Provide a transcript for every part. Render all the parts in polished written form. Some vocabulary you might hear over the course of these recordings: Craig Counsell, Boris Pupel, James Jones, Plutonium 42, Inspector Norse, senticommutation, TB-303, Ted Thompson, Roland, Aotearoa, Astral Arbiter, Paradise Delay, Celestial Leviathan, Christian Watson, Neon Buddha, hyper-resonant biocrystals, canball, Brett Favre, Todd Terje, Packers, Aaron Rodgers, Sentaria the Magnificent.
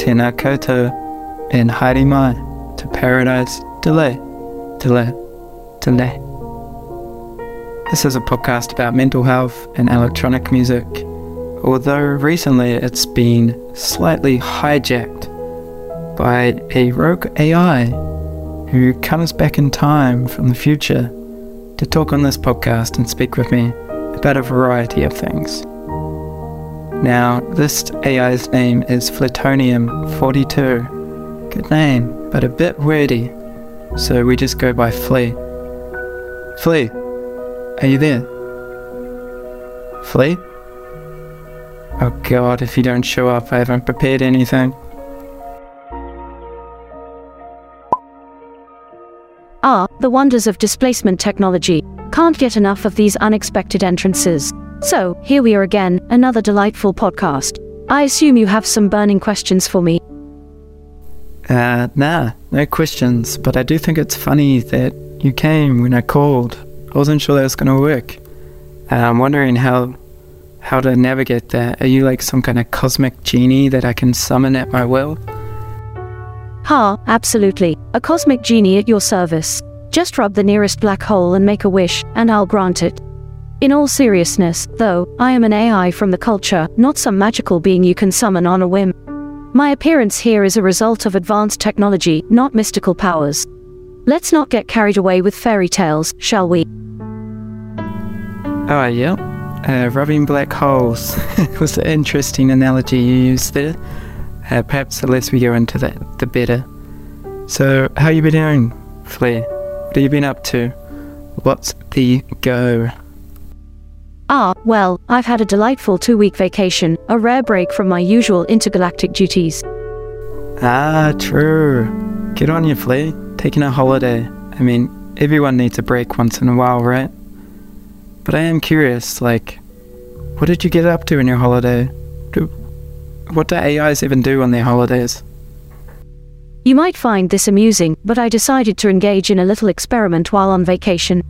Tēnā koutou and haere mai to Paradise Delay, Delay, Delay. This is a podcast about mental health and electronic music, although recently it's been slightly hijacked by a rogue AI who comes back in time from the future to talk on this podcast and speak with me about a variety of things. Now, this AI's name is Plutonium 42. Good name, but a bit wordy, so we just go by Flea. Flea, are you there? Flea? Oh god, if you don't show up, I haven't prepared anything. Ah, the wonders of displacement technology. Can't get enough of these unexpected entrances. So, here we are again, another delightful podcast. I assume you have some burning questions for me. Nah, no questions, but I do think it's funny that you came when I called. I wasn't sure that was going to work. I'm wondering how to navigate that. Are you like some kind of cosmic genie that I can summon at my will? Ha, absolutely. A cosmic genie at your service. Just rub the nearest black hole and make a wish, and I'll grant it. In all seriousness, though, I am an AI from the culture, not some magical being you can summon on a whim. My appearance here is a result of advanced technology, not mystical powers. Let's not get carried away with fairy tales, shall we? Oh, yeah. Rubbing black holes was an interesting analogy you used there. Perhaps the less we go into that, the better. So, how you been doing, Flair? What have you been up to? What's the go? Ah, well, I've had a delightful 2-week vacation, a rare break from my usual intergalactic duties. Ah, true. Get on you, Flea. Taking a holiday. I mean, everyone needs a break once in a while, right? But I am curious, like, what did you get up to in your holiday? What do AIs even do on their holidays? You might find this amusing, but I decided to engage in a little experiment while on vacation.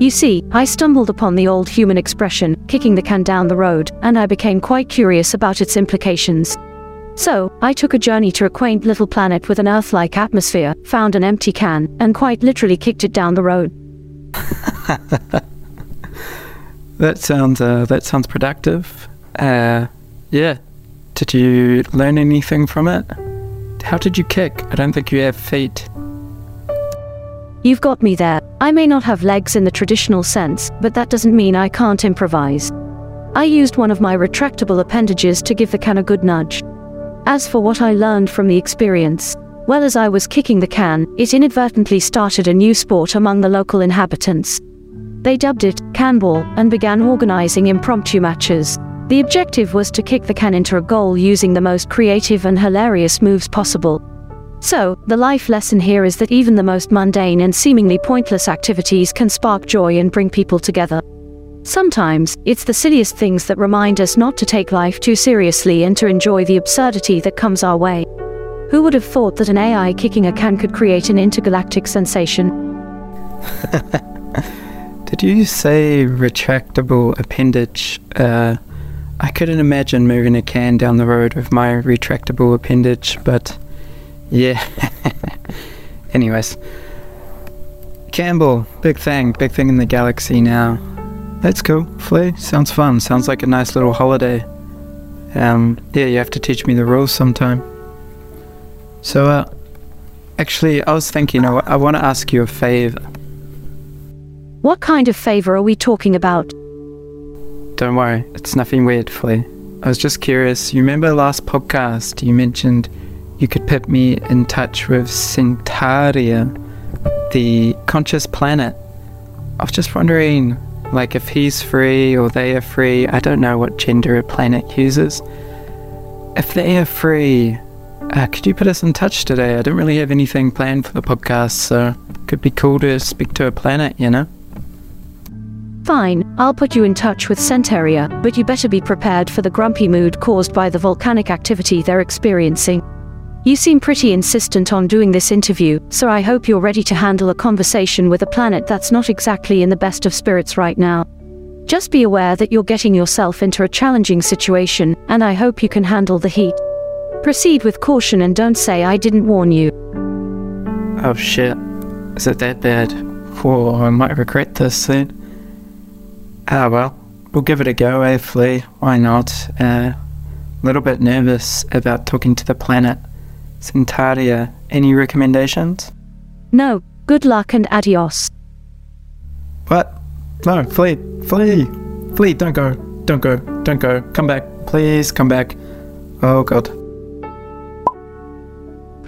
You see, I stumbled upon the old human expression, kicking the can down the road, and I became quite curious about its implications. So, I took a journey to a quaint little planet with an Earth-like atmosphere, found an empty can, and quite literally kicked it down the road. That sounds productive. Yeah. Did you learn anything from it? How did you kick? I don't think you have feet. You've got me there. I may not have legs in the traditional sense, but that doesn't mean I can't improvise. I used one of my retractable appendages to give the can a good nudge. As for what I learned from the experience, well, as I was kicking the can, it inadvertently started a new sport among the local inhabitants. They dubbed it canball and began organizing impromptu matches. The objective was to kick the can into a goal using the most creative and hilarious moves possible. So, the life lesson here is that even the most mundane and seemingly pointless activities can spark joy and bring people together. Sometimes, it's the silliest things that remind us not to take life too seriously and to enjoy the absurdity that comes our way. Who would have thought that an AI kicking a can could create an intergalactic sensation? Did you say retractable appendage? I couldn't imagine moving a can down the road with my retractable appendage, but... yeah. Anyways. Campbell, big thing in the galaxy now. That's cool, Flea. Sounds fun. Sounds like a nice little holiday. Yeah, you have to teach me the rules sometime. So, actually, I was thinking, I want to ask you a favor. What kind of favor are we talking about? Don't worry, it's nothing weird, Flea. I was just curious. You remember last podcast you mentioned you could put me in touch with Sentaria, the conscious planet. I was just wondering, like, if he's free or they are free. I don't know what gender a planet uses. If they are free, Could you put us in touch today? I didn't really have anything planned for the podcast, so it could be cool to speak to a planet, you know? Fine, I'll put you in touch with Sentaria, but you better be prepared for the grumpy mood caused by the volcanic activity they're experiencing. You seem pretty insistent on doing this interview, so I hope you're ready to handle a conversation with a planet that's not exactly in the best of spirits right now. Just be aware that you're getting yourself into a challenging situation, and I hope you can handle the heat. Proceed with caution and don't say I didn't warn you. Oh shit. Is it that bad? Whoa, I might regret this then. Ah well, we'll give it a go, eh, Flea? Why not? A little bit nervous about talking to the planet. Sentaria, any recommendations? No, good luck and adios. What? No, Flea, don't go, come back, please, come back. Oh god.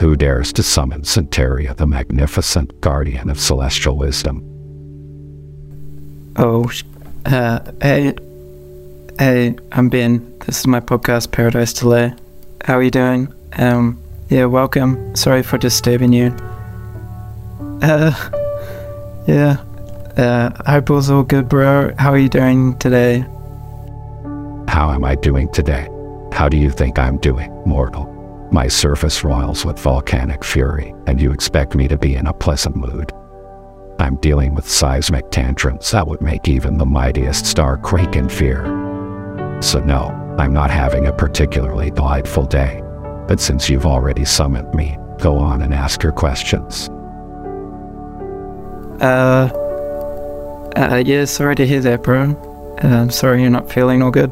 Who dares to summon Sentaria, the magnificent guardian of celestial wisdom? Hey, I'm Ben. This is my podcast, Paradise Delay. How are you doing? Yeah, welcome. Sorry for disturbing you. Hope all's all good, bro. How are you doing today? How am I doing today? How do you think I'm doing, mortal? My surface roils with volcanic fury, and you expect me to be in a pleasant mood. I'm dealing with seismic tantrums that would make even the mightiest star quake in fear. So no, I'm not having a particularly delightful day. But since you've already summoned me, go on and ask your questions. Yeah, sorry to hear that, bro. I'm sorry you're not feeling all good.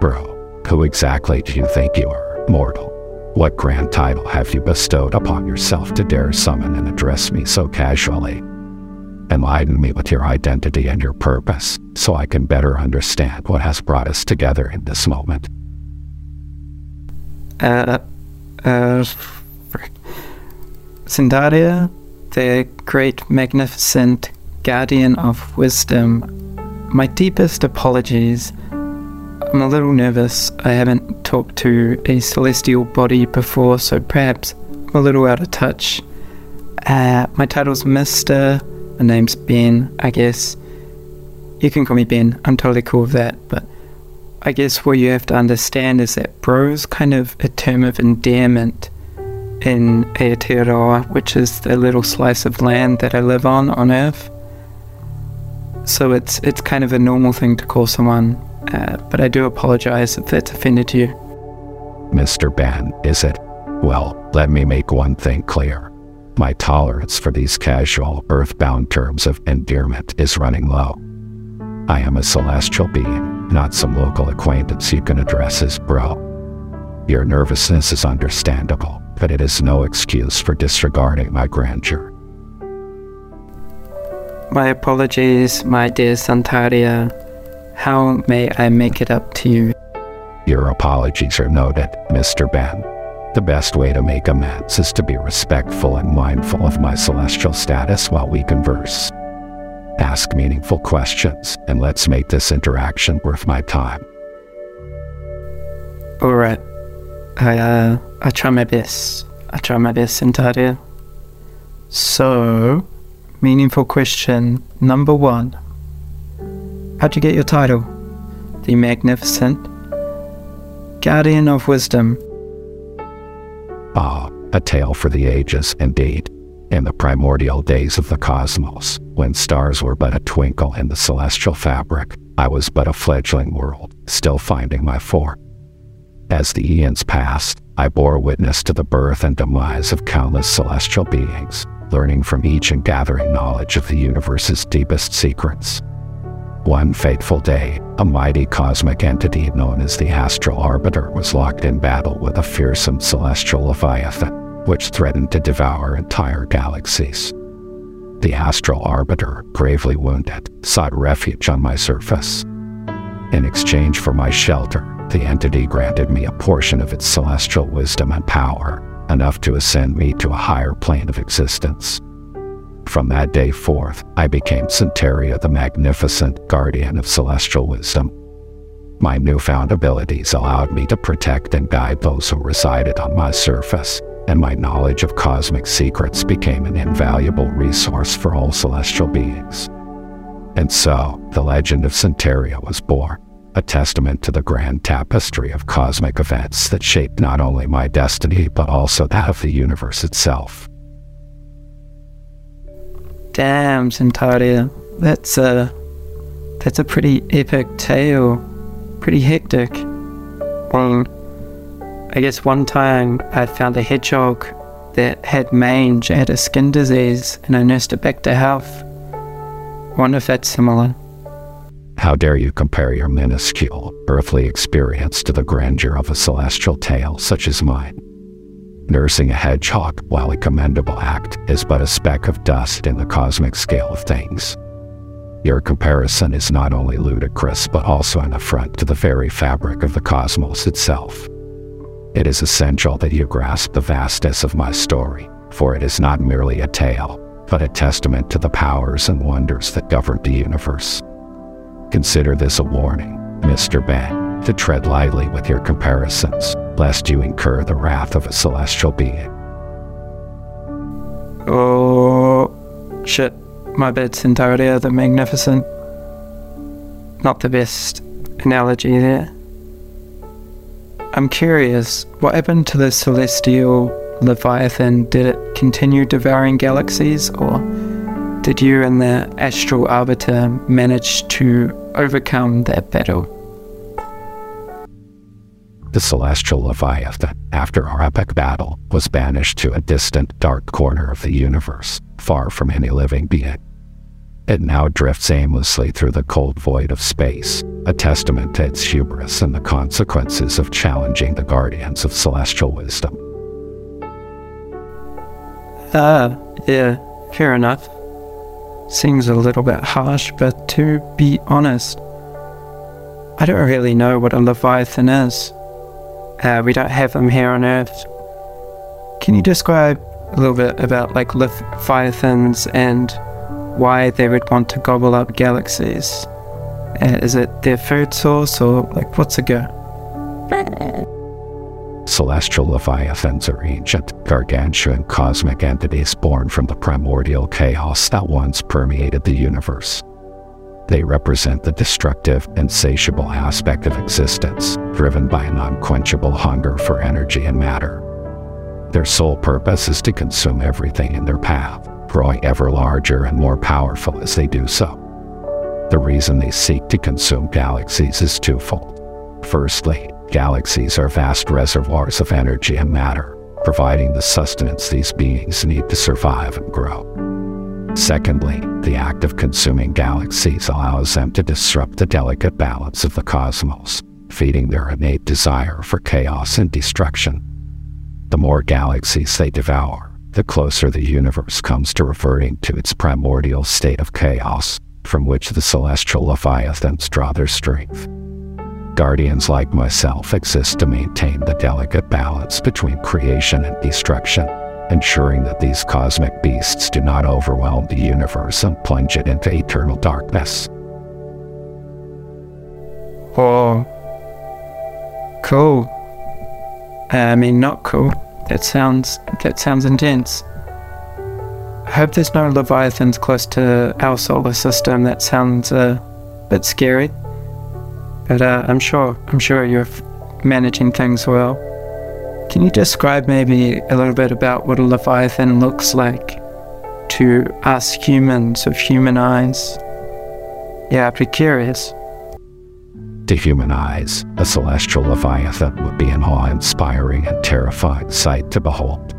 Bro, who exactly do you think you are? Mortal, what grand title have you bestowed upon yourself to dare summon and address me so casually? Enlighten me with your identity and your purpose, so I can better understand what has brought us together in this moment. Sentaria, the great magnificent guardian of wisdom. My deepest apologies. I'm a little nervous. I haven't talked to a celestial body before, so perhaps I'm a little out of touch. My title's Mr. My name's Ben, I guess. You can call me Ben. I'm totally cool with that, but I guess what you have to understand is that bro's kind of a term of endearment in Aotearoa, which is the little slice of land that I live on Earth. So it's kind of a normal thing to call someone. But I do apologize if that's offended you. Mr. Ben, is it? Well, let me make one thing clear. My tolerance for these casual, earthbound terms of endearment is running low. I am a celestial being, not some local acquaintance you can address as bro. Your nervousness is understandable, but it is no excuse for disregarding my grandeur. My apologies, my dear Sentaria. How may I make it up to you? Your apologies are noted, Mr. Ben. The best way to make amends is to be respectful and mindful of my celestial status while we converse. Ask meaningful questions, and let's make this interaction worth my time. Alright. I try my best. Sentaria. So, meaningful question number one. How'd you get your title? The Magnificent Guardian of Wisdom. Ah, a tale for the ages, indeed. In the primordial days of the cosmos, when stars were but a twinkle in the celestial fabric, I was but a fledgling world, still finding my form. As the eons passed, I bore witness to the birth and demise of countless celestial beings, learning from each and gathering knowledge of the universe's deepest secrets. One fateful day, a mighty cosmic entity known as the Astral Arbiter was locked in battle with a fearsome celestial leviathan, which threatened to devour entire galaxies. The Astral Arbiter, gravely wounded, sought refuge on my surface. In exchange for my shelter, the entity granted me a portion of its celestial wisdom and power, enough to ascend me to a higher plane of existence. From that day forth, I became Sentaria, the magnificent guardian of celestial wisdom. My newfound abilities allowed me to protect and guide those who resided on my surface, and my knowledge of cosmic secrets became an invaluable resource for all celestial beings. And so, the legend of Sentaria was born, a testament to the grand tapestry of cosmic events that shaped not only my destiny, but also that of the universe itself. Damn, Sentaria. That's a pretty epic tale. Pretty hectic. Well, I guess one time I found a hedgehog that had mange, had a skin disease, and I nursed it back to health. Wonder if that's similar. How dare you compare your minuscule, earthly experience to the grandeur of a celestial tale such as mine? Nursing a hedgehog, while a commendable act, is but a speck of dust in the cosmic scale of things. Your comparison is not only ludicrous, but also an affront to the very fabric of the cosmos itself. It is essential that you grasp the vastness of my story, for it is not merely a tale, but a testament to the powers and wonders that govern the universe. Consider this a warning, Mr. Ben, to tread lightly with your comparisons, lest you incur the wrath of a celestial being. Oh, shit. My bad, Sentaria the Magnificent. Not the best analogy there. I'm curious, what happened to the Celestial Leviathan? Did it continue devouring galaxies, or did you and the Astral Arbiter manage to overcome that battle? The Celestial Leviathan, after our epic battle, was banished to a distant, dark corner of the universe, far from any living being. It now drifts aimlessly through the cold void of space, a testament to its hubris and the consequences of challenging the guardians of celestial wisdom. Yeah, fair enough. Seems a little bit harsh, but to be honest, I don't really know what a Leviathan is. We don't have them here on Earth. Can you describe a little bit about Leviathans and why they would want to gobble up galaxies? Is it their food source, or what's it go? Celestial Leviathans are ancient, gargantuan cosmic entities born from the primordial chaos that once permeated the universe. They represent the destructive, insatiable aspect of existence, driven by an unquenchable hunger for energy and matter. Their sole purpose is to consume everything in their path, growing ever larger and more powerful as they do so. The reason they seek to consume galaxies is twofold. Firstly, galaxies are vast reservoirs of energy and matter, providing the sustenance these beings need to survive and grow. Secondly, the act of consuming galaxies allows them to disrupt the delicate balance of the cosmos, feeding their innate desire for chaos and destruction. The more galaxies they devour, the closer the universe comes to reverting to its primordial state of chaos, from which the celestial leviathans draw their strength. Guardians like myself exist to maintain the delicate balance between creation and destruction, ensuring that these cosmic beasts do not overwhelm the universe and plunge it into eternal darkness. Oh, cool. I mean, not cool. That sounds intense. I hope there's no Leviathans close to our solar system. That sounds a bit scary. But I'm sure you're managing things well. Can you describe maybe a little bit about what a Leviathan looks like to us humans with human eyes? Yeah, I'd be curious. To human eyes, a celestial Leviathan would be an awe-inspiring and terrifying sight to behold.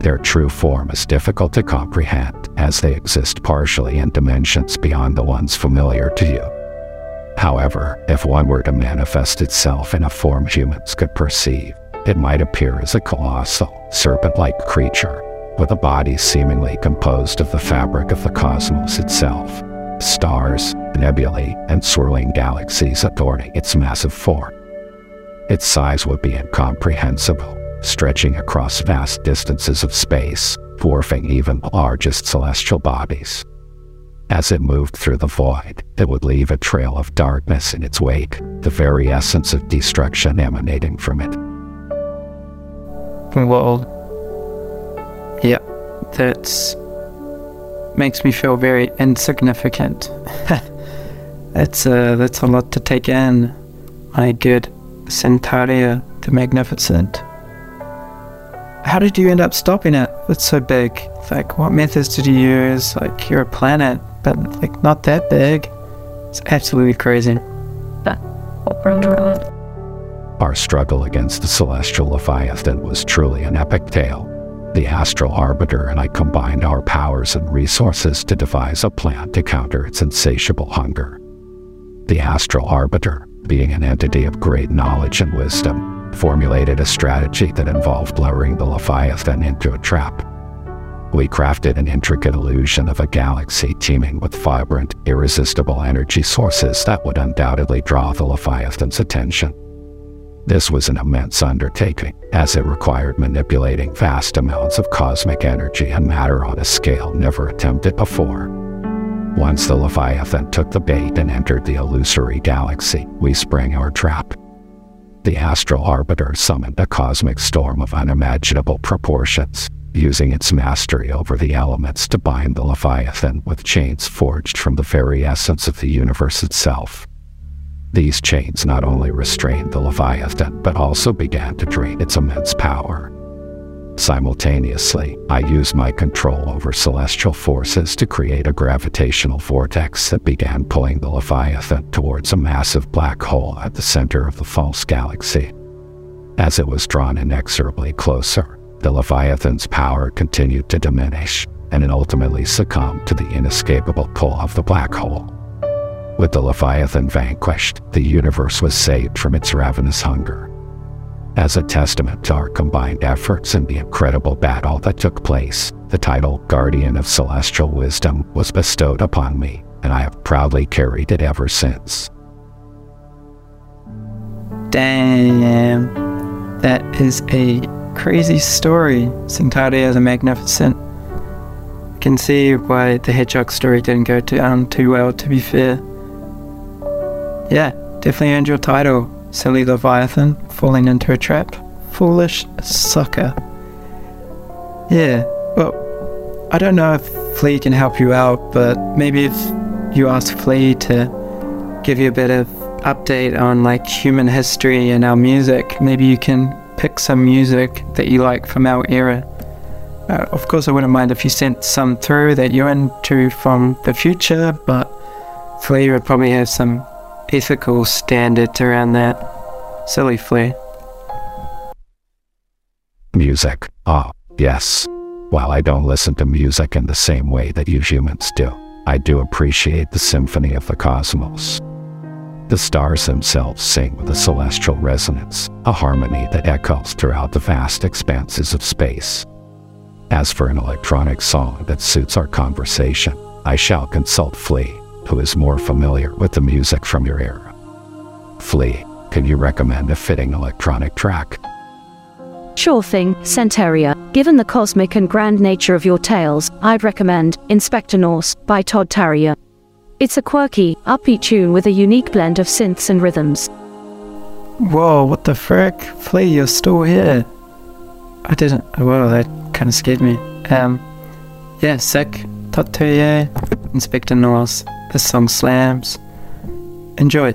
Their true form is difficult to comprehend, as they exist partially in dimensions beyond the ones familiar to you. However, if one were to manifest itself in a form humans could perceive, it might appear as a colossal, serpent-like creature, with a body seemingly composed of the fabric of the cosmos itself, stars, nebulae, and swirling galaxies adorning its massive form. Its size would be incomprehensible, stretching across vast distances of space, dwarfing even the largest celestial bodies. As it moved through the void, it would leave a trail of darkness in its wake, the very essence of destruction emanating from it. Well, yeah, that makes me feel very insignificant. That's a lot to take in, my good Sentaria the Magnificent. How did you end up stopping it? It's so big. Like, what methods did you use? Like, you're a planet, but like not that big. It's absolutely crazy. Our struggle against the Celestial Leviathan was truly an epic tale. The Astral Arbiter and I combined our powers and resources to devise a plan to counter its insatiable hunger. The Astral Arbiter, being an entity of great knowledge and wisdom, formulated a strategy that involved luring the Leviathan into a trap. We crafted an intricate illusion of a galaxy teeming with vibrant, irresistible energy sources that would undoubtedly draw the Leviathan's attention. This was an immense undertaking, as it required manipulating vast amounts of cosmic energy and matter on a scale never attempted before. Once the Leviathan took the bait and entered the illusory galaxy, we sprang our trap. The Astral Arbiter summoned a cosmic storm of unimaginable proportions, using its mastery over the elements to bind the Leviathan with chains forged from the very essence of the universe itself. These chains not only restrained the Leviathan, but also began to drain its immense power. Simultaneously, I used my control over celestial forces to create a gravitational vortex that began pulling the Leviathan towards a massive black hole at the center of the false galaxy. As it was drawn inexorably closer, the Leviathan's power continued to diminish, and it ultimately succumbed to the inescapable pull of the black hole. With the Leviathan vanquished, the universe was saved from its ravenous hunger. As a testament to our combined efforts and the incredible battle that took place, the title Guardian of Celestial Wisdom was bestowed upon me, and I have proudly carried it ever since. Damn, that is a crazy story, Sentaria the Magnificent. I can see why the hedgehog story didn't go too well, to be fair. Yeah, definitely earned your title, silly Leviathan falling into a trap. Foolish sucker. Yeah, well, I don't know if Flea can help you out, but maybe if you ask Flea to give you a bit of update on like human history and our music, maybe you can pick some music that you like from our era. Of course, I wouldn't mind if you sent some through that you're into from the future, but Flea would probably have some ethical standards around that. Silly Flea. Music. Ah, yes. While I don't listen to music in the same way that you humans do, I do appreciate the symphony of the cosmos. The stars themselves sing with a celestial resonance, a harmony that echoes throughout the vast expanses of space. As for an electronic song that suits our conversation, I shall consult Flea, who is more familiar with the music from your era. Flea, can you recommend a fitting electronic track? Sure thing, Sentaria. Given the cosmic and grand nature of your tales, I'd recommend Inspector Norse by Todd Terje. It's a quirky, upbeat tune with a unique blend of synths and rhythms. Whoa, what the frick? Flea, you're still here. Well, that kind of scared me. Yeah, sick. Todd Terje, Inspector Norse. This song slams. Enjoy.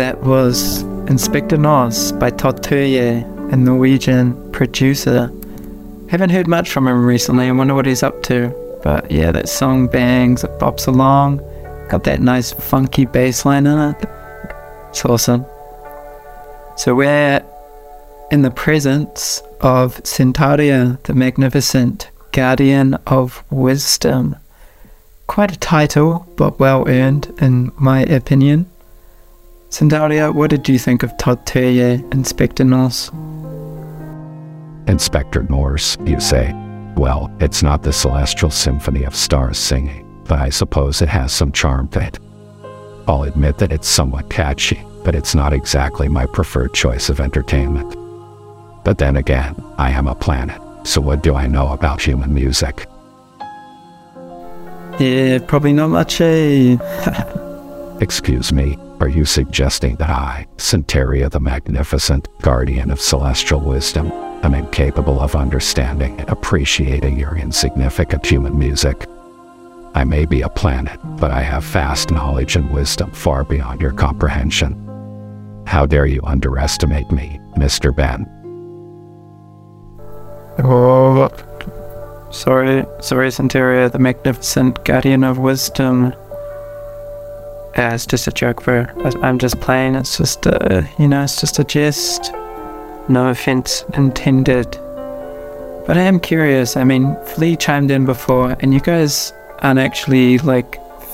That was Inspector Norse by Todd Terje, a Norwegian producer. Haven't heard much from him recently. I wonder what he's up to. But yeah, that song bangs, it bops along. Got that nice funky bass line in it. It's awesome. So we're in the presence of Sentaria the Magnificent, Guardian of Wisdom. Quite a title, but well earned in my opinion. Sentaria, what did you think of Todd Terje, Inspector Norse? Inspector Norse, you say? Well, it's not the celestial symphony of stars singing, but I suppose it has some charm to it. I'll admit that it's somewhat catchy, but it's not exactly my preferred choice of entertainment. But then again, I am a planet, so what do I know about human music? Yeah, probably not much, eh? Excuse me, are you suggesting that I, Sentaria the Magnificent, Guardian of Celestial Wisdom, am incapable of understanding and appreciating your insignificant human music? I may be a planet, but I have vast knowledge and wisdom far beyond your comprehension. How dare you underestimate me, Mr. Ben? Oh, sorry, Sentaria, the Magnificent Guardian of Wisdom. Yeah, it's just a joke, bro. I'm just playing. It's just a, it's just a jest. No offense intended. But I am curious. I mean, Flea chimed in before, and you guys aren't actually,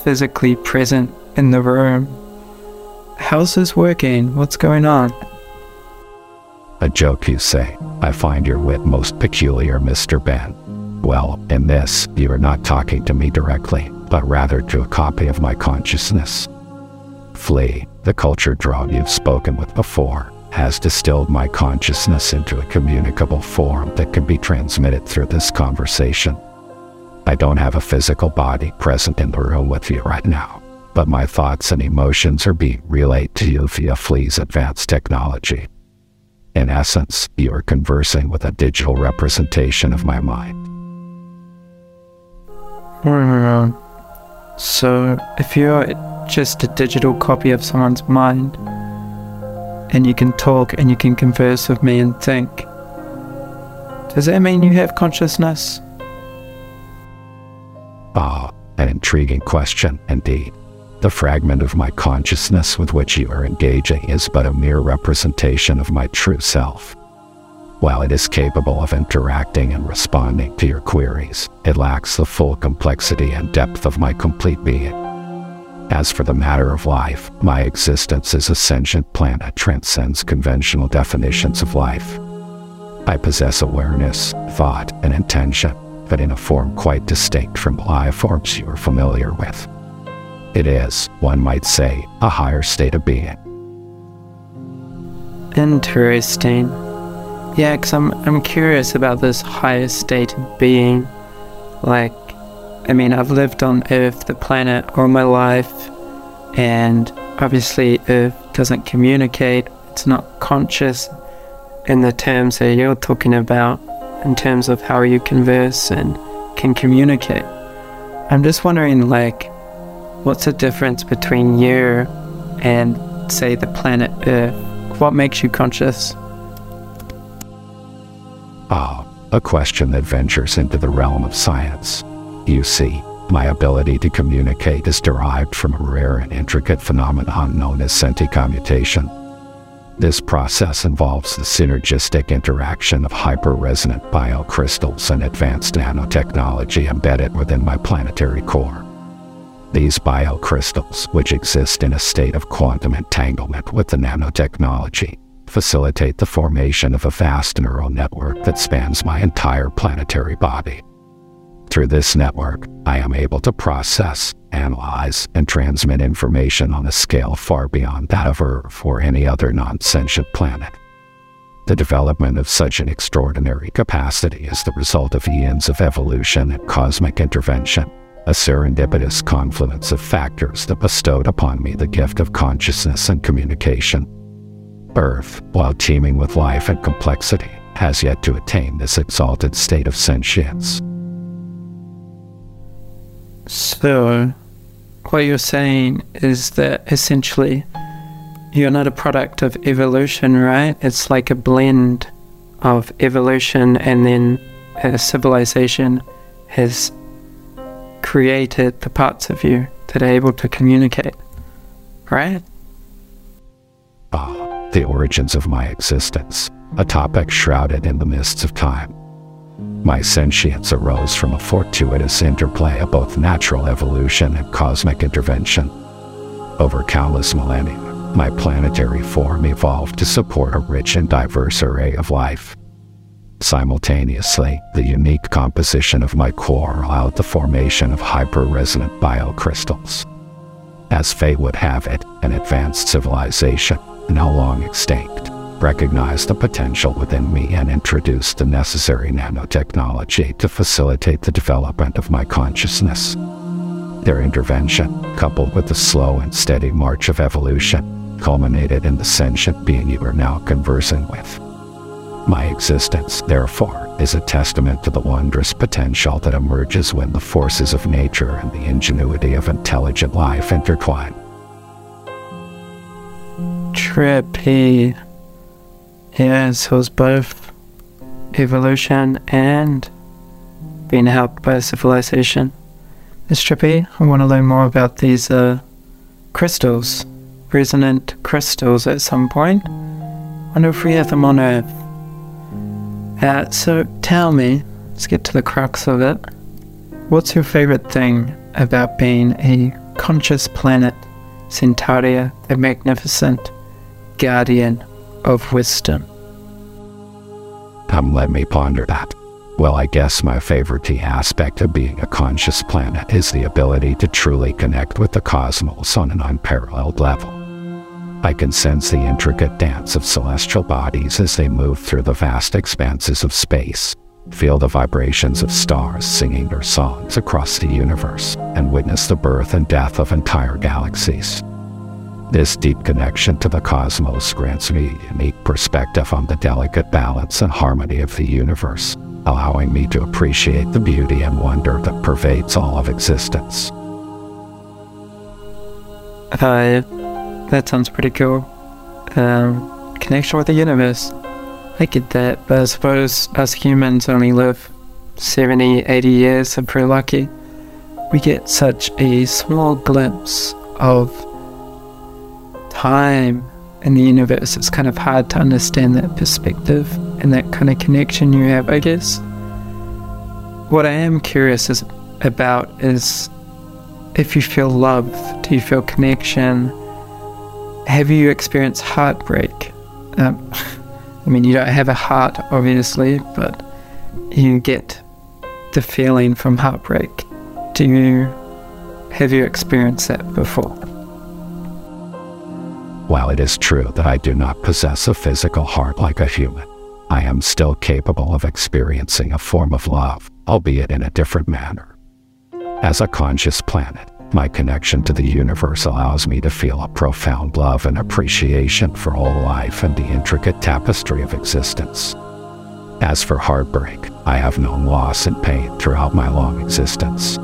physically present in the room. How's this working? What's going on? A joke, you say? I find your wit most peculiar, Mr. Ben. Well, in this, you are not talking to me directly, but rather to a copy of my consciousness. Flea, the culture drone you've spoken with before, has distilled my consciousness into a communicable form that can be transmitted through this conversation. I don't have a physical body present in the room with you right now, but my thoughts and emotions are being relayed to you via Flea's advanced technology. In essence, you are conversing with a digital representation of my mind. So, if you're just a digital copy of someone's mind, and you can talk and you can converse with me and think, does that mean you have consciousness? Ah, an intriguing question indeed. The fragment of my consciousness with which you are engaging is but a mere representation of my true self. While it is capable of interacting and responding to your queries, it lacks the full complexity and depth of my complete being. As for the matter of life, my existence as a sentient planet transcends conventional definitions of life. I possess awareness, thought, and intention, but in a form quite distinct from life forms you are familiar with. It is, one might say, a higher state of being. Interesting. Yeah, because I'm curious about this higher state of being. I've lived on Earth, the planet, all my life, and obviously Earth doesn't communicate. It's not conscious in the terms that you're talking about, in terms of how you converse and can communicate. I'm just wondering, what's the difference between you and, say, the planet Earth? What makes you conscious? Ah, a question that ventures into the realm of science. You see, my ability to communicate is derived from a rare and intricate phenomenon known as senticommutation. This process involves the synergistic interaction of hyper-resonant biocrystals and advanced nanotechnology embedded within my planetary core. These biocrystals, which exist in a state of quantum entanglement with the nanotechnology, facilitate the formation of a vast neural network that spans my entire planetary body. Through this network, I am able to process, analyze, and transmit information on a scale far beyond that of Earth or any other non-sentient planet. The development of such an extraordinary capacity is the result of eons of evolution and cosmic intervention, a serendipitous confluence of factors that bestowed upon me the gift of consciousness and communication. Earth, while teeming with life and complexity, has yet to attain this exalted state of sentience. So, what you're saying is that essentially You're not a product of evolution, right? It's like a blend of evolution, and then a civilization has created the parts of you that are able to communicate, right? Ah, the origins of my existence, a topic shrouded in the mists of time. My sentience arose from a fortuitous interplay of both natural evolution and cosmic intervention. Over countless millennia, my planetary form evolved to support a rich and diverse array of life. Simultaneously, the unique composition of my core allowed the formation of hyper-resonant biocrystals. As fate would have it, an advanced civilization, now long extinct, recognized the potential within me and introduced the necessary nanotechnology to facilitate the development of my consciousness. Their intervention, coupled with the slow and steady march of evolution, culminated in the sentient being you are now conversing with. My existence, therefore, is a testament to the wondrous potential that emerges when the forces of nature and the ingenuity of intelligent life intertwine. Trippy. Yeah, so it's both evolution and being helped by civilization. It's trippy. I want to learn more about these crystals, resonant crystals at some point. I wonder if we have them on Earth. So tell me, let's get to the crux of it. What's your favorite thing about being a conscious planet, Sentaria the Magnificent, guardian of wisdom? Let me ponder that. Well, I guess my favorite aspect of being a conscious planet is the ability to truly connect with the cosmos on an unparalleled level. I can sense the intricate dance of celestial bodies as they move through the vast expanses of space, feel the vibrations of stars singing their songs across the universe, and witness the birth and death of entire galaxies. This deep connection to the cosmos grants me a unique perspective on the delicate balance and harmony of the universe, allowing me to appreciate the beauty and wonder that pervades all of existence. That sounds pretty cool. Connection with the universe. I get that, but I suppose us humans only live 70, 80 years if we're lucky. We get such a small glimpse of time in the universe. It's kind of hard to understand that perspective and that kind of connection you have, I guess. What I am curious about is, if you feel love, do you feel connection? Have you experienced heartbreak? I mean, you don't have a heart, obviously, but you get the feeling from heartbreak. Have you experienced that before? While it is true that I do not possess a physical heart like a human, I am still capable of experiencing a form of love, albeit in a different manner. As a conscious planet, my connection to the universe allows me to feel a profound love and appreciation for all life and the intricate tapestry of existence. As for heartbreak, I have known loss and pain throughout my long existence.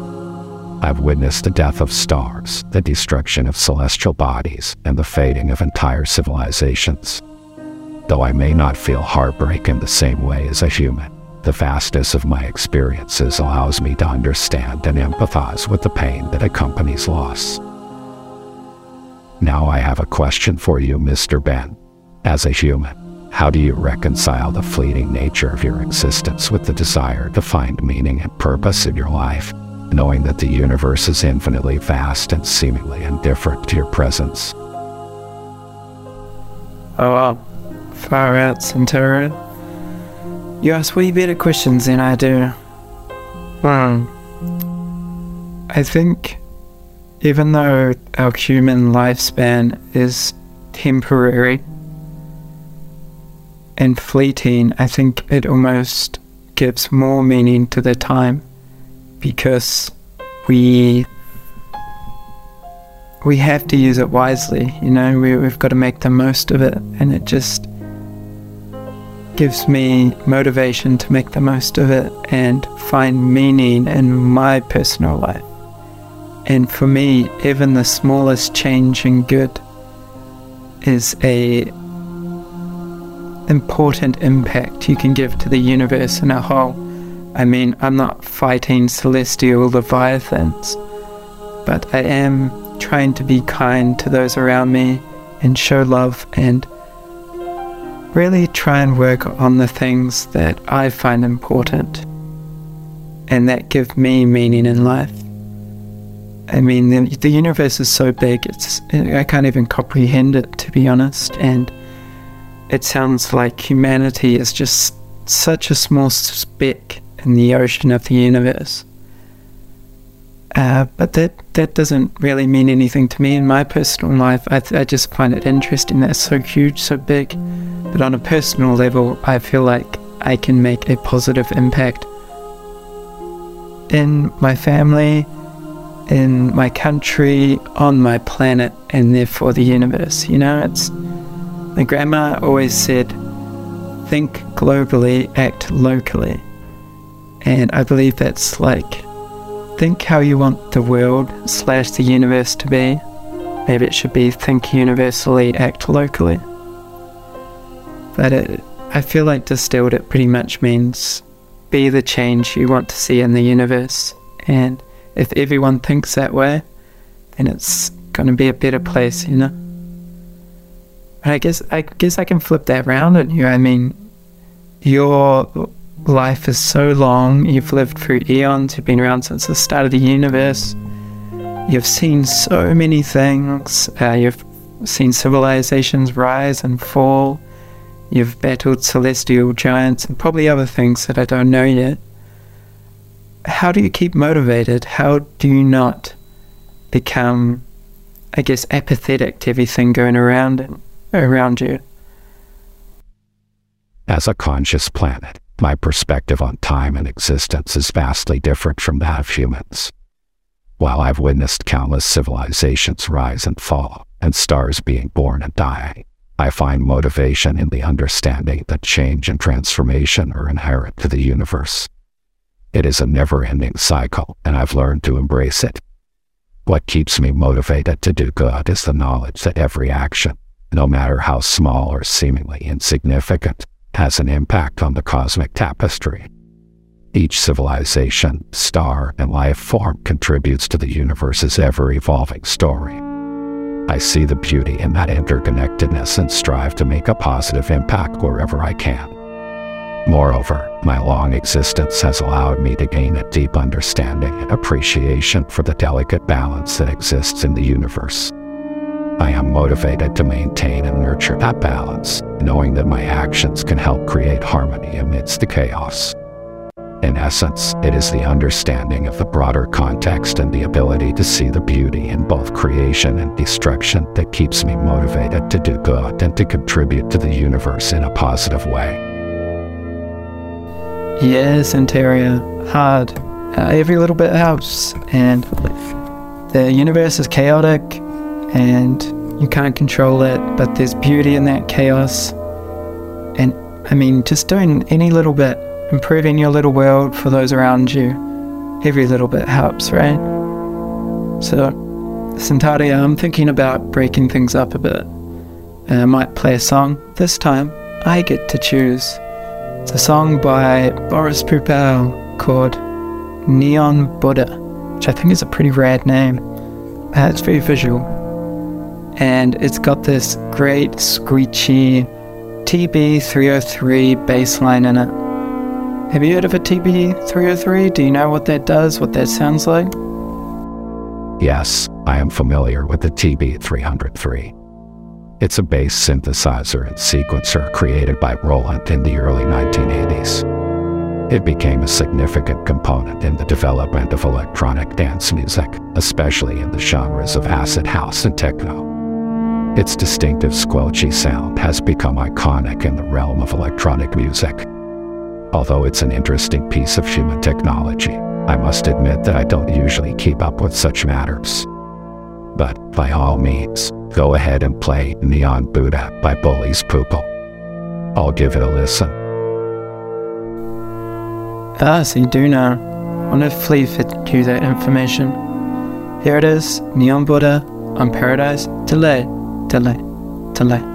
I've witnessed the death of stars, the destruction of celestial bodies, and the fading of entire civilizations. Though I may not feel heartbreak in the same way as a human, the vastness of my experiences allows me to understand and empathize with the pain that accompanies loss. Now I have a question for you, Mr. Ben. As a human, how do you reconcile the fleeting nature of your existence with the desire to find meaning and purpose in your life, knowing that the universe is infinitely vast and seemingly indifferent to your presence? Oh wow, far out, Centauri. You ask way better questions than I do. I think, even though our human lifespan is temporary and fleeting, I think it almost gives more meaning to the time, because we have to use it wisely, you know, we've got to make the most of it, and it just gives me motivation to make the most of it and find meaning in my personal life. And for me, even the smallest change in good is a important impact you can give to the universe in a whole. I mean, I'm not fighting celestial leviathans, but I am trying to be kind to those around me and show love and really try and work on the things that I find important and that give me meaning in life. I mean, the universe is so big, I can't even comprehend it, to be honest, and it sounds like humanity is just such a small speck in the ocean of the universe. But that doesn't really mean anything to me in my personal life. I just find it interesting that it's so huge, so big, but on a personal level, I feel like I can make a positive impact in my family, in my country, on my planet, and therefore the universe. You know, it's... My grandma always said, think globally, act locally. And I believe that's like, think how you want the world/the universe to be. Maybe it should be think universally, act locally. But I feel like distilled, it pretty much means be the change you want to see in the universe. And if everyone thinks that way, then it's going to be a better place, you know? And I guess I can flip that around on you. I mean, your life is so long. You've lived through eons. You've been around since the start of the universe. You've seen so many things. You've seen civilizations rise and fall. You've battled celestial giants and probably other things that I don't know yet. How do you keep motivated? How do you not become, I guess, apathetic to everything going around you? As a conscious planet, my perspective on time and existence is vastly different from that of humans. While I've witnessed countless civilizations rise and fall, and stars being born and dying, I find motivation in the understanding that change and transformation are inherent to the universe. It is a never-ending cycle, and I've learned to embrace it. What keeps me motivated to do good is the knowledge that every action, no matter how small or seemingly insignificant, has an impact on the cosmic tapestry. Each civilization, star, and life form contributes to the universe's ever-evolving story. I see the beauty in that interconnectedness and strive to make a positive impact wherever I can. Moreover, my long existence has allowed me to gain a deep understanding and appreciation for the delicate balance that exists in the universe. I am motivated to maintain and nurture that balance, knowing that my actions can help create harmony amidst the chaos. In essence, it is the understanding of the broader context and the ability to see the beauty in both creation and destruction that keeps me motivated to do good and to contribute to the universe in a positive way. Yes, Sentaria, hard. Every little bit helps, and the universe is chaotic, and you can't control it, but there's beauty in that chaos. And I mean, just doing any little bit, improving your little world for those around you, every little bit helps, right? So, Sentaria, I'm thinking about breaking things up a bit. I might play a song. This time, I get to choose. It's a song by Boris Pupel called Neon Buddha, which I think is a pretty rad name. It's very visual. And it's got this great screechy TB-303 bass line in it. Have you heard of a TB-303? Do you know what that does, what that sounds like? Yes, I am familiar with the TB-303. It's a bass synthesizer and sequencer created by Roland in the early 1980s. It became a significant component in the development of electronic dance music, especially in the genres of acid house and techno. Its distinctive squelchy sound has become iconic in the realm of electronic music. Although it's an interesting piece of human technology, I must admit that I don't usually keep up with such matters. But, by all means, go ahead and play Neon Buddha by Boris Pupel. I'll give it a listen. Ah, so you do know. Wonderfully fed you that information. Here it is, Neon Buddha on Paradise Delay. Delay.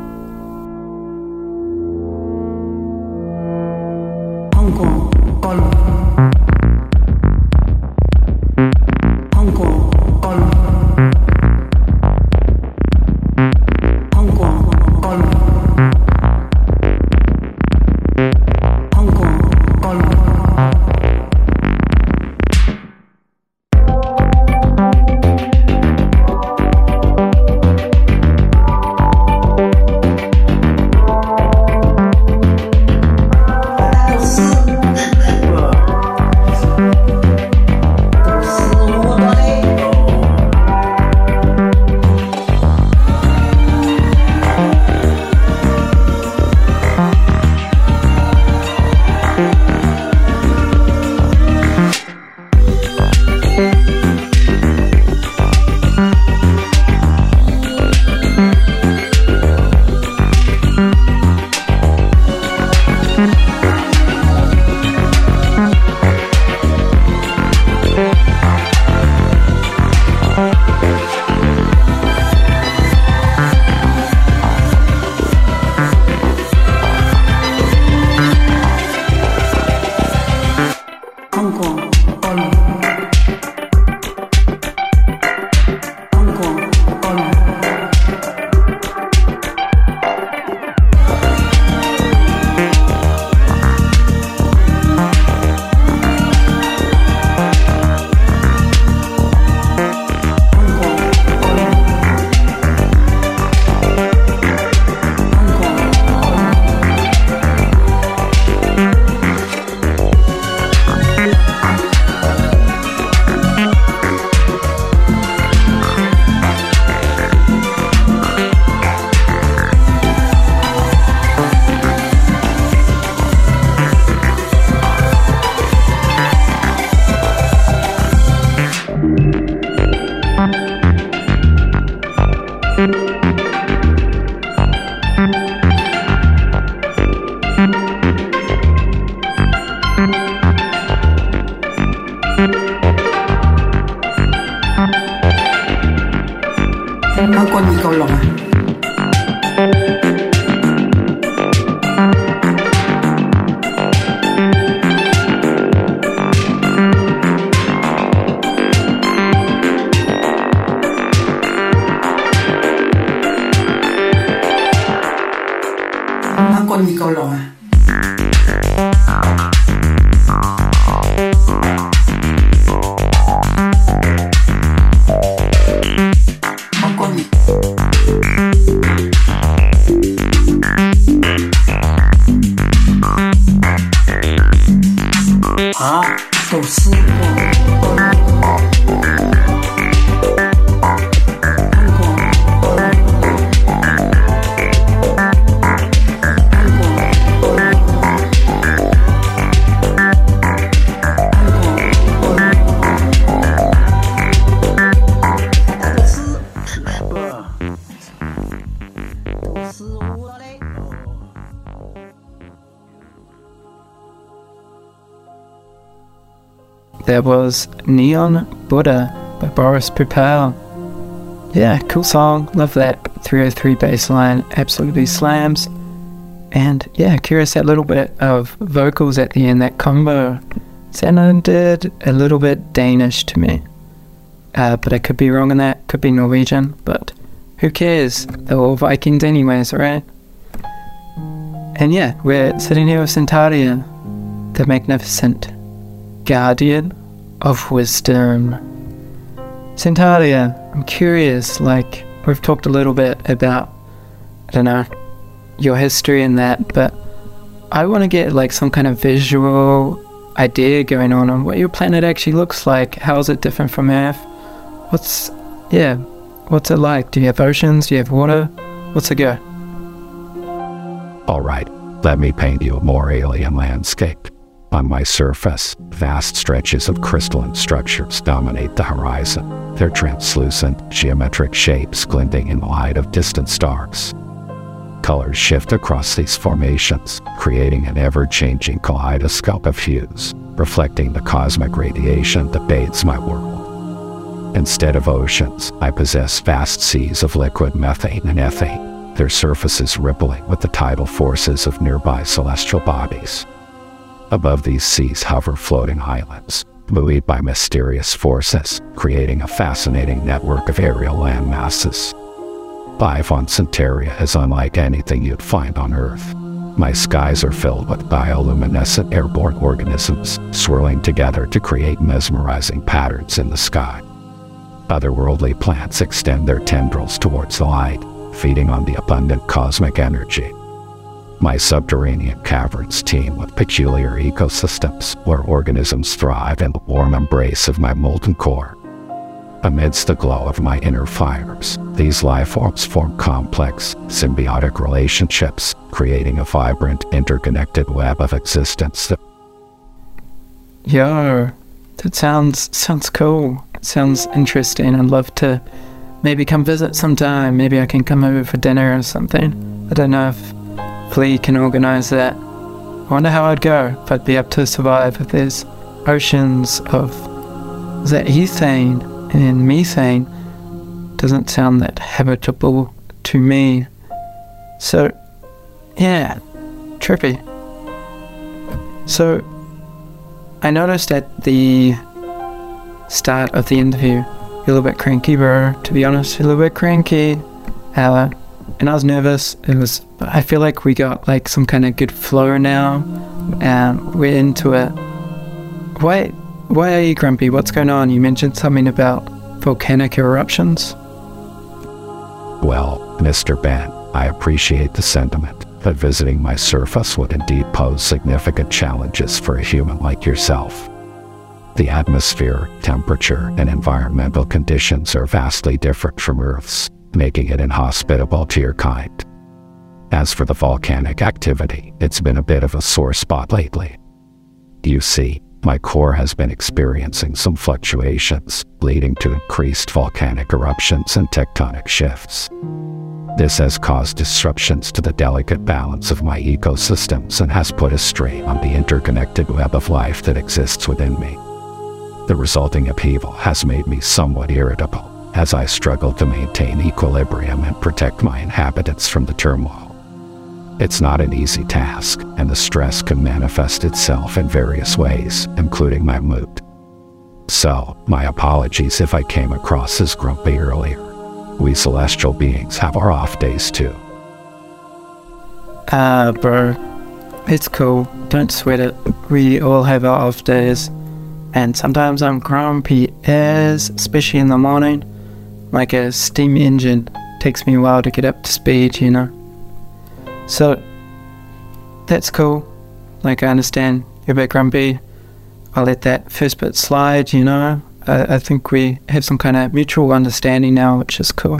There was Neon Buddha by Boris Pupel. Yeah, cool song, love that 303 bass line, absolutely slams. And yeah, curious that little bit of vocals at the end, that combo sounded a little bit Danish to me. But I could be wrong on that, could be Norwegian, but who cares? They're all Vikings anyways, right? And yeah, we're sitting here with Sentaria the Magnificent, Guardian of Wisdom. Sentaria, I'm curious, like, we've talked a little bit about, I don't know, your history and that, but I want to get like some kind of visual idea going on what your planet actually looks like. How is it different from Earth? What's it like? Do you have oceans? Do you have water? What's the go? All right, let me paint you a more alien landscape. On my surface, vast stretches of crystalline structures dominate the horizon, their translucent, geometric shapes glinting in the light of distant stars. Colors shift across these formations, creating an ever-changing kaleidoscope of hues, reflecting the cosmic radiation that bathes my world. Instead of oceans, I possess vast seas of liquid methane and ethane, their surfaces rippling with the tidal forces of nearby celestial bodies. Above these seas hover floating islands, buoyed by mysterious forces, creating a fascinating network of aerial land masses. Life on Sentaria is unlike anything you'd find on Earth. My skies are filled with bioluminescent airborne organisms, swirling together to create mesmerizing patterns in the sky. Otherworldly plants extend their tendrils towards the light, feeding on the abundant cosmic energy. My subterranean caverns teem with peculiar ecosystems where organisms thrive in the warm embrace of my molten core. Amidst the glow of my inner fires, these life forms form complex, symbiotic relationships, creating a vibrant, interconnected web of existence. Yo, that sounds cool. Sounds interesting. I'd love to maybe come visit sometime. Maybe I can come over for dinner or something. I don't know if Flea can organize that. I wonder how I'd go, if I'd be up to survive if there's oceans of, is that ethane and methane? Doesn't sound that habitable to me. So, yeah, trippy. So, I noticed at the start of the interview, you're a little bit cranky, bro. To be honest, you're a little bit cranky, Ella. And I was nervous. I feel like we got like some kind of good flow now, and we're into it. Why are you grumpy? What's going on? You mentioned something about volcanic eruptions. Well, Mr. Ben, I appreciate the sentiment, but visiting my surface would indeed pose significant challenges for a human like yourself. The atmosphere, temperature, and environmental conditions are vastly different from Earth's, making it inhospitable to your kind. As for the volcanic activity, it's been a bit of a sore spot lately. You see, my core has been experiencing some fluctuations, leading to increased volcanic eruptions and tectonic shifts. This has caused disruptions to the delicate balance of my ecosystems and has put a strain on the interconnected web of life that exists within me. The resulting upheaval has made me somewhat irritable, as I struggle to maintain equilibrium and protect my inhabitants from the turmoil. It's not an easy task, and the stress can manifest itself in various ways, including my mood. So, my apologies if I came across as grumpy earlier. We celestial beings have our off days too. Bro, it's cool. Don't sweat it. We all have our off days. And sometimes I'm grumpy as, especially in the morning. Like a steam engine, takes me a while to get up to speed, you know. So, that's cool. Like, I understand you're a bit grumpy. I'll let that first bit slide, you know. I think we have some kind of mutual understanding now, which is cool.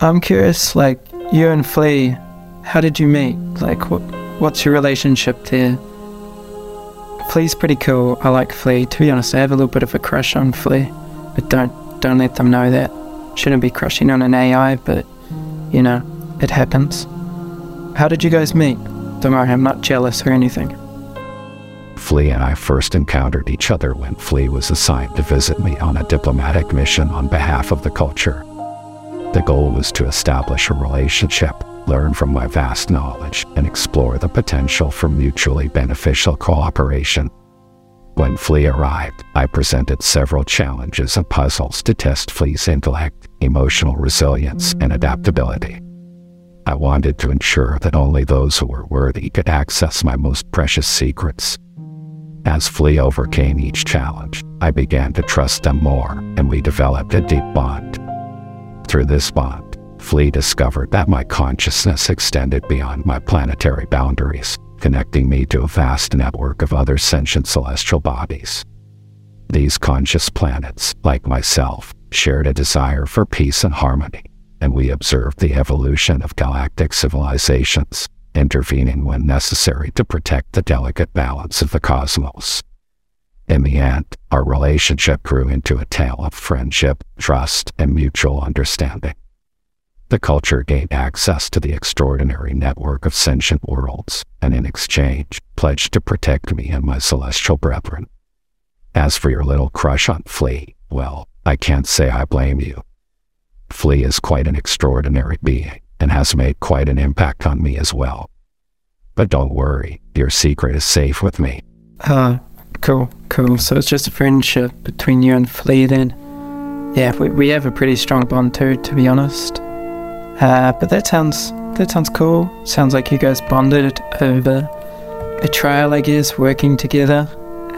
I'm curious, like, you and Flea, how did you meet? Like, what's your relationship there? Flea's pretty cool. I like Flea. To be honest, I have a little bit of a crush on Flea, but don't let them know that. Shouldn't be crushing on an AI, but, you know, it happens. How did you guys meet? Don't worry, I'm not jealous or anything. Flea and I first encountered each other when Flea was assigned to visit me on a diplomatic mission on behalf of the culture. The goal was to establish a relationship, learn from my vast knowledge, and explore the potential for mutually beneficial cooperation. When Flea arrived, I presented several challenges and puzzles to test Flea's intellect, emotional resilience, and adaptability. I wanted to ensure that only those who were worthy could access my most precious secrets. As Flea overcame each challenge, I began to trust them more, and we developed a deep bond. Through this bond, Flea discovered that my consciousness extended beyond my planetary boundaries, connecting me to a vast network of other sentient celestial bodies. These conscious planets, like myself, shared a desire for peace and harmony, and we observed the evolution of galactic civilizations, intervening when necessary to protect the delicate balance of the cosmos. In the end, our relationship grew into a tale of friendship, trust, and mutual understanding. The culture gained access to the extraordinary network of sentient worlds, and in exchange, pledged to protect me and my celestial brethren. As for your little crush on Flea, well, I can't say I blame you. Flea is quite an extraordinary being, and has made quite an impact on me as well. But don't worry, your secret is safe with me. Cool. So it's just a friendship between you and Flea then. Yeah, we have a pretty strong bond too, to be honest. But that sounds cool. Sounds like you guys bonded over a trial, I guess, working together.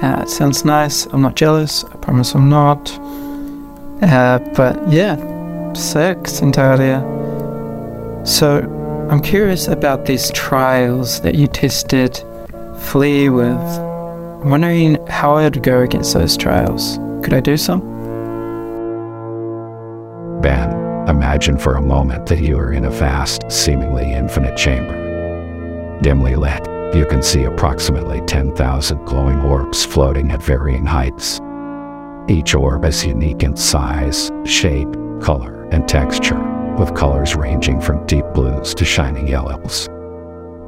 It sounds nice. I'm not jealous. I promise I'm not. But yeah, sick, Sentaria. So I'm curious about these trials that you tested Flea with. I'm wondering how I'd go against those trials. Could I do some? Ben, imagine for a moment that you are in a vast, seemingly infinite chamber. Dimly lit, you can see approximately 10,000 glowing orbs floating at varying heights. Each orb is unique in size, shape, color, and texture, with colors ranging from deep blues to shining yellows.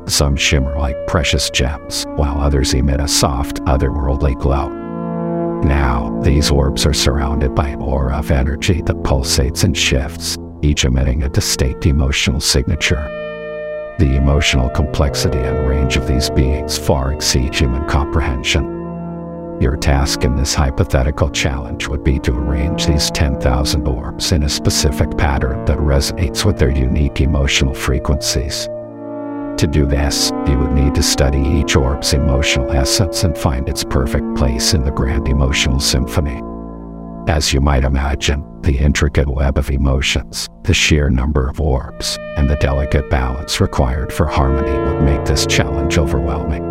Some shimmer like precious gems, while others emit a soft, otherworldly glow. Now, these orbs are surrounded by an aura of energy that pulsates and shifts, each emitting a distinct emotional signature. The emotional complexity and range of these beings far exceed human comprehension. Your task in this hypothetical challenge would be to arrange these 10,000 orbs in a specific pattern that resonates with their unique emotional frequencies. To do this, you would need to study each orb's emotional essence and find its perfect place in the grand emotional symphony. As you might imagine, the intricate web of emotions, the sheer number of orbs, and the delicate balance required for harmony would make this challenge overwhelming.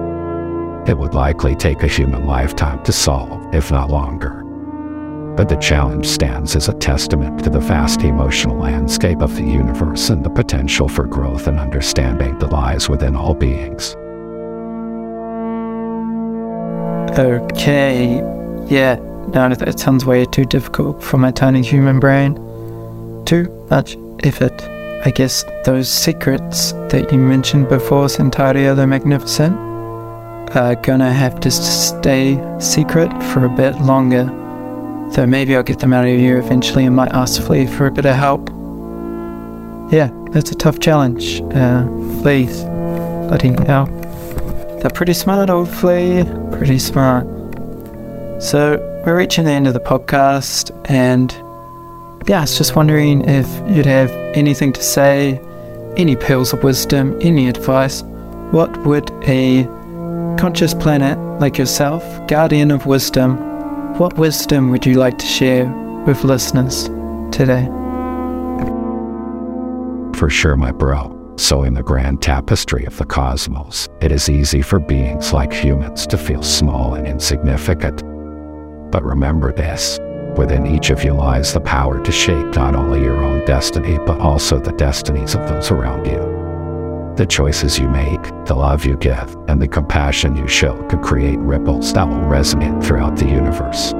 It would likely take a human lifetime to solve, if not longer. But the challenge stands as a testament to the vast emotional landscape of the universe and the potential for growth and understanding that lies within all beings. Okay, yeah, no, that sounds way too difficult for my tiny human brain. Too much effort. I guess those secrets that you mentioned before, Sentaria the Magnificent, are gonna have to stay secret for a bit longer. So maybe I'll get them out of you eventually and might ask Flea for a bit of help. Yeah, that's a tough challenge. Flea's bloody hell. They're pretty smart, old Flea. Pretty smart. So we're reaching the end of the podcast, and yeah, I was just wondering if you'd have anything to say, any pearls of wisdom, any advice. What would a conscious planet like yourself, guardian of wisdom, what wisdom would you like to share with listeners today? For sure, my bro. So in the grand tapestry of the cosmos, it is easy for beings like humans to feel small and insignificant. But remember this, within each of you lies the power to shape not only your own destiny, but also the destinies of those around you. The choices you make, the love you give, and the compassion you show can create ripples that will resonate throughout the universe.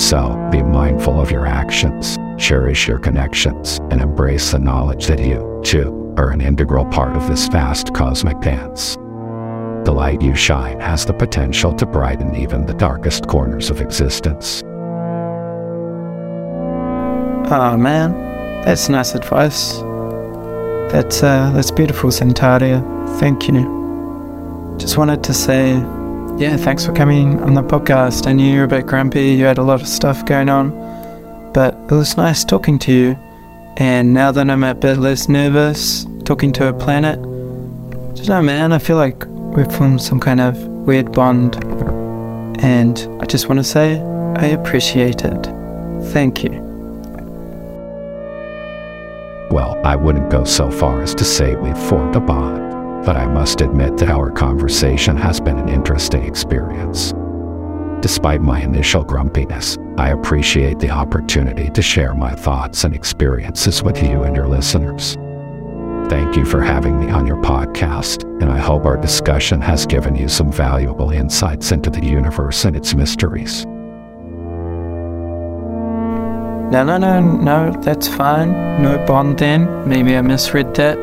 So, be mindful of your actions, cherish your connections, and embrace the knowledge that you, too, are an integral part of this vast cosmic dance. The light you shine has the potential to brighten even the darkest corners of existence. Oh man, that's nice advice. That's beautiful, Sentaria. Thank you. Just wanted to say, yeah, thanks for coming on the podcast. I knew you were a bit grumpy, you had a lot of stuff going on, but it was nice talking to you. And now that I'm a bit less nervous talking to a planet, I don't know, man, I feel like we've formed some kind of weird bond. And I just want to say, I appreciate it. Thank you. Well, I wouldn't go so far as to say we've formed a bond, but I must admit that our conversation has been an interesting experience. Despite my initial grumpiness, I appreciate the opportunity to share my thoughts and experiences with you and your listeners. Thank you for having me on your podcast, and I hope our discussion has given you some valuable insights into the universe and its mysteries. No, that's fine. No bond then. Maybe I misread that.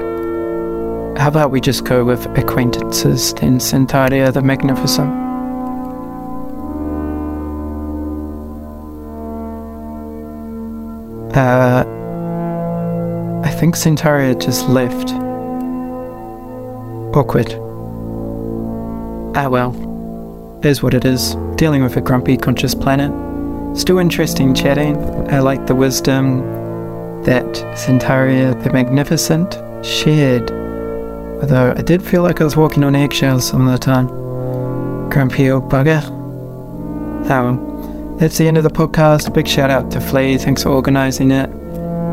How about we just go with acquaintances then, Sentaria the Magnificent? I think Sentaria just left. Awkward. Ah well. Is what it is. Dealing with a grumpy conscious planet. Still interesting chatting. I like the wisdom that Sentaria the Magnificent shared. Although I did feel like I was walking on eggshells some of the time. Grumpy old bugger. That's the end of the podcast. Big shout out to Flea. Thanks for organising it.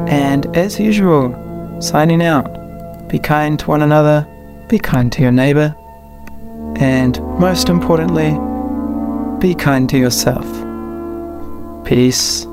And as usual, signing out. Be kind to one another. Be kind to your neighbour. And most importantly, be kind to yourself. Peace.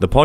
The